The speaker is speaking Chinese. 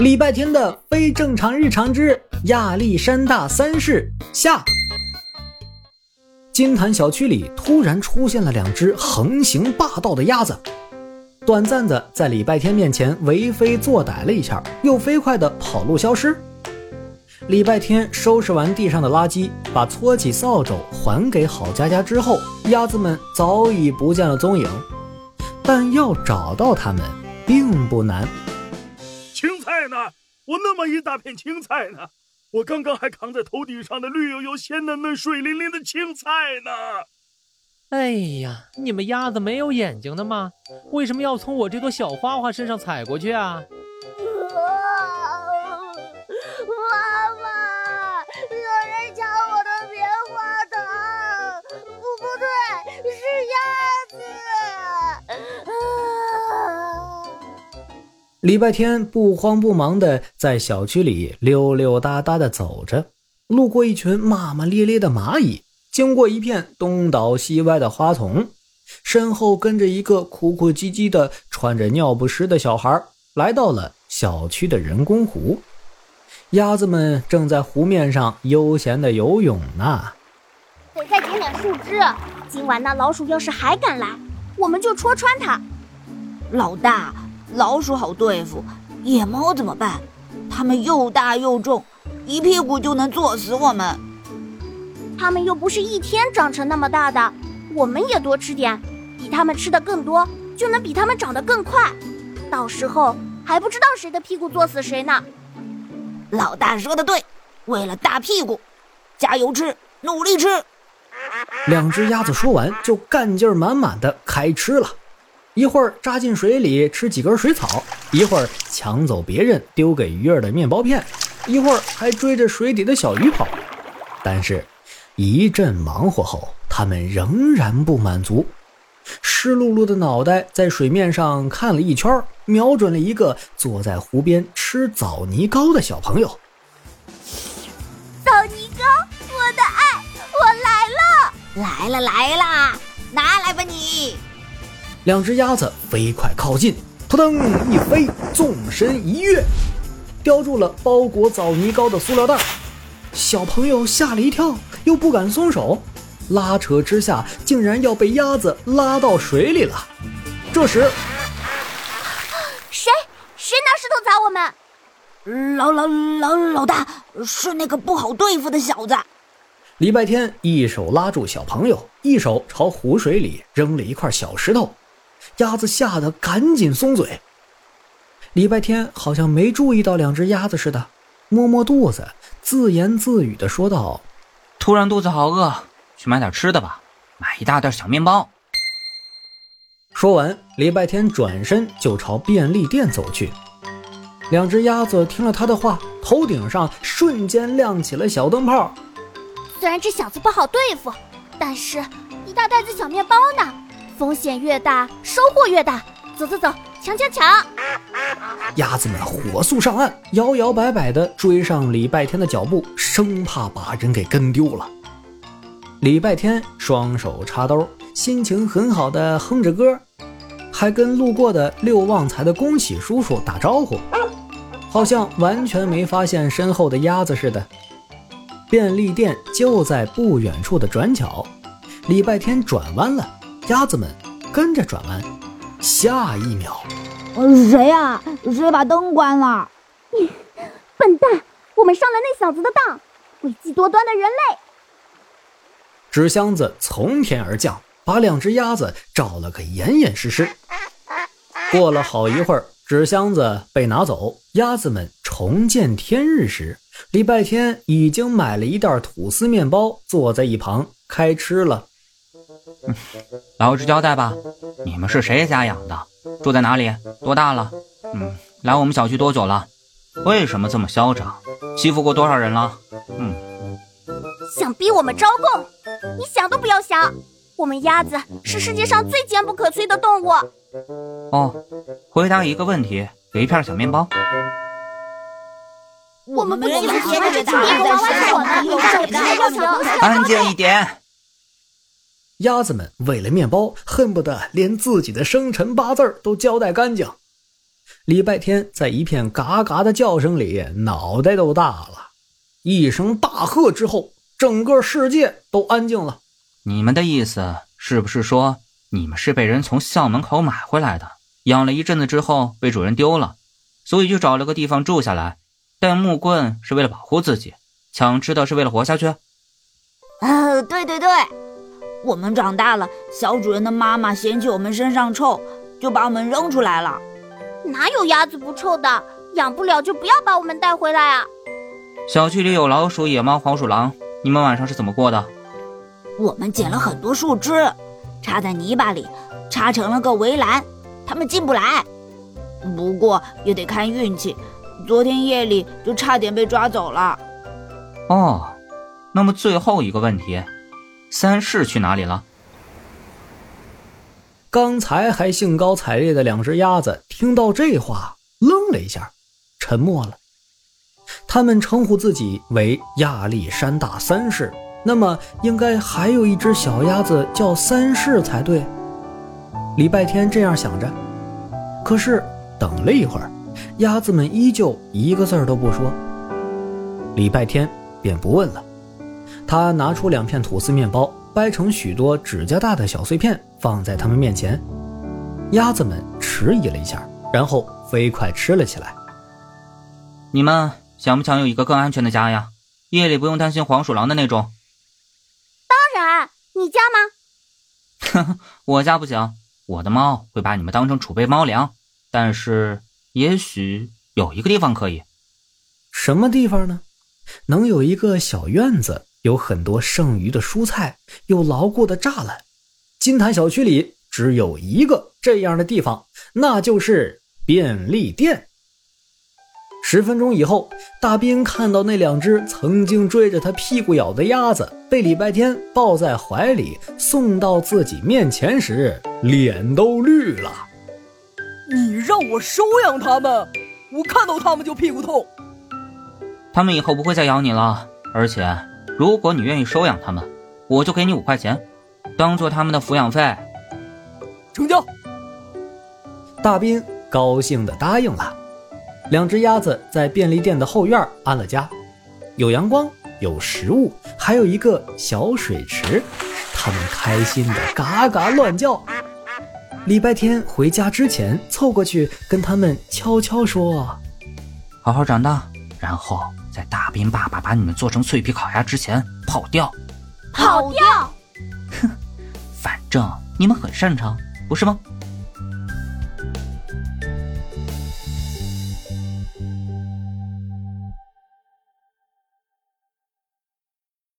礼拜天的非正常日常之亚历山大三世下。金坛小区里突然出现了两只横行霸道的鸭子，短暂的在礼拜天面前为非作歹了一下，又飞快的跑路消失。礼拜天收拾完地上的垃圾，把搓起扫帚还给郝佳佳之后，鸭子们早已不见了踪影，但要找到它们并不难。青菜呢？我那么一大片青菜呢，我刚刚还扛在头顶上的绿油油鲜嫩嫩水淋淋的青菜呢。哎呀，你们鸭子没有眼睛的吗？为什么要从我这朵小花花身上踩过去啊？妈妈，有人抢我的棉花糖，不对，是鸭子。礼拜天不慌不忙地在小区里溜溜达达地走着，路过一群骂骂咧咧的蚂蚁，经过一片东倒西歪的花丛，身后跟着一个哭哭唧唧的穿着尿不湿的小孩，来到了小区的人工湖。鸭子们正在湖面上悠闲地游泳呢。得再捡点树枝，今晚那老鼠要是还敢来，我们就戳穿它。老大，老鼠好对付，野猫怎么办？它们又大又重，一屁股就能坐死我们。它们又不是一天长成那么大的，我们也多吃点，比它们吃的更多，就能比它们长得更快。到时候还不知道谁的屁股坐死谁呢。老大说的对，为了大屁股，加油吃，努力吃。两只鸭子说完，就干劲满满的开吃了。一会儿扎进水里吃几根水草，一会儿抢走别人丢给鱼儿的面包片，一会儿还追着水底的小鱼跑。但是一阵忙活后，他们仍然不满足，湿漉漉的脑袋在水面上看了一圈，瞄准了一个坐在湖边吃枣泥糕的小朋友。枣泥糕，我的爱，我来了，来了，拿来吧你。两只鸭子飞快靠近，扑腾一飞，纵身一跃，叼住了包裹枣泥糕的塑料袋。小朋友吓了一跳，又不敢松手，拉扯之下竟然要被鸭子拉到水里了。这时谁拿石头砸我们？老大，是那个不好对付的小子。礼拜天一手拉住小朋友，一手朝湖水里扔了一块小石头，鸭子吓得赶紧松嘴。礼拜天好像没注意到两只鸭子似的，摸摸肚子，自言自语地说道：突然肚子好饿，去买点吃的吧，买一大袋小面包。说完，礼拜天转身就朝便利店走去。两只鸭子听了他的话，头顶上瞬间亮起了小灯泡。虽然这小子不好对付，但是一大袋子小面包呢，风险越大，收获越大。走，抢！鸭子们火速上岸，摇摇摆摆地追上礼拜天的脚步，生怕把人给跟丢了。礼拜天双手插兜，心情很好地哼着歌，还跟路过的六旺财的恭喜叔叔打招呼，好像完全没发现身后的鸭子似的。便利店就在不远处的转角，礼拜天转弯了，鸭子们跟着转弯。下一秒，谁把灯关了？笨蛋，我们上了那小子的当，诡计多端的人类！纸箱子从天而降，把两只鸭子照了个严严实实。过了好一会儿，纸箱子被拿走，鸭子们重见天日时，礼拜天已经买了一袋吐司面包，坐在一旁开吃了。老实交代吧，你们是谁家养的？住在哪里？多大了？来我们小区多久了？为什么这么嚣张？欺负过多少人了？想逼我们招供？你想都不要想！我们鸭子是世界上最坚不可摧的动物。回答一个问题，给一片小面包。我们不欺负别人，就别人娃娃是我们，你看你还要小不？安静一点！鸭子们为了面包，恨不得连自己的生辰八字都交代干净。礼拜天在一片嘎嘎的叫声里脑袋都大了。一声大喝之后，整个世界都安静了。你们的意思是不是说你们是被人从校门口买回来的，养了一阵子之后被主人丢了，所以就找了个地方住下来，带木棍是为了保护自己，抢吃的是为了活下去？对对对，我们长大了，小主人的妈妈嫌弃我们身上臭，就把我们扔出来了。哪有鸭子不臭的，养不了就不要把我们带回来啊。小区里有老鼠、野猫、黄鼠狼，你们晚上是怎么过的？我们捡了很多树枝插在泥巴里，插成了个围栏，他们进不来。不过也得看运气，昨天夜里就差点被抓走了。哦，那么最后一个问题，三世去哪里了？刚才还兴高采烈的两只鸭子听到这话愣了一下，沉默了。他们称呼自己为亚历山大三世，那么应该还有一只小鸭子叫三世才对。礼拜天这样想着，可是等了一会儿，鸭子们依旧一个字儿都不说。礼拜天便不问了，他拿出两片吐司面包，掰成许多指甲大的小碎片放在他们面前。鸭子们迟疑了一下，然后飞快吃了起来。你们想不想有一个更安全的家呀？夜里不用担心黄鼠狼的那种。当然，你家吗？我家不行，我的猫会把你们当成储备猫粮，但是也许有一个地方可以。什么地方呢？能有一个小院子，有很多剩余的蔬菜，有牢固的栅栏。金坛小区里只有一个这样的地方，那就是便利店。10分钟以后，大斌看到那两只曾经追着他屁股咬的鸭子被礼拜天抱在怀里送到自己面前时，脸都绿了。你让我收养他们，我看到他们就屁股痛。他们以后不会再咬你了，而且如果你愿意收养他们，我就给你5块钱，当做他们的抚养费。成交。大斌高兴地答应了。两只鸭子在便利店的后院安了家，有阳光，有食物，还有一个小水池，它们开心地嘎嘎乱叫。礼拜天回家之前凑过去跟他们悄悄说，好好长大，然后在大斌爸爸把你们做成脆皮烤鸭之前跑掉。跑掉？哼，反正你们很擅长，不是吗？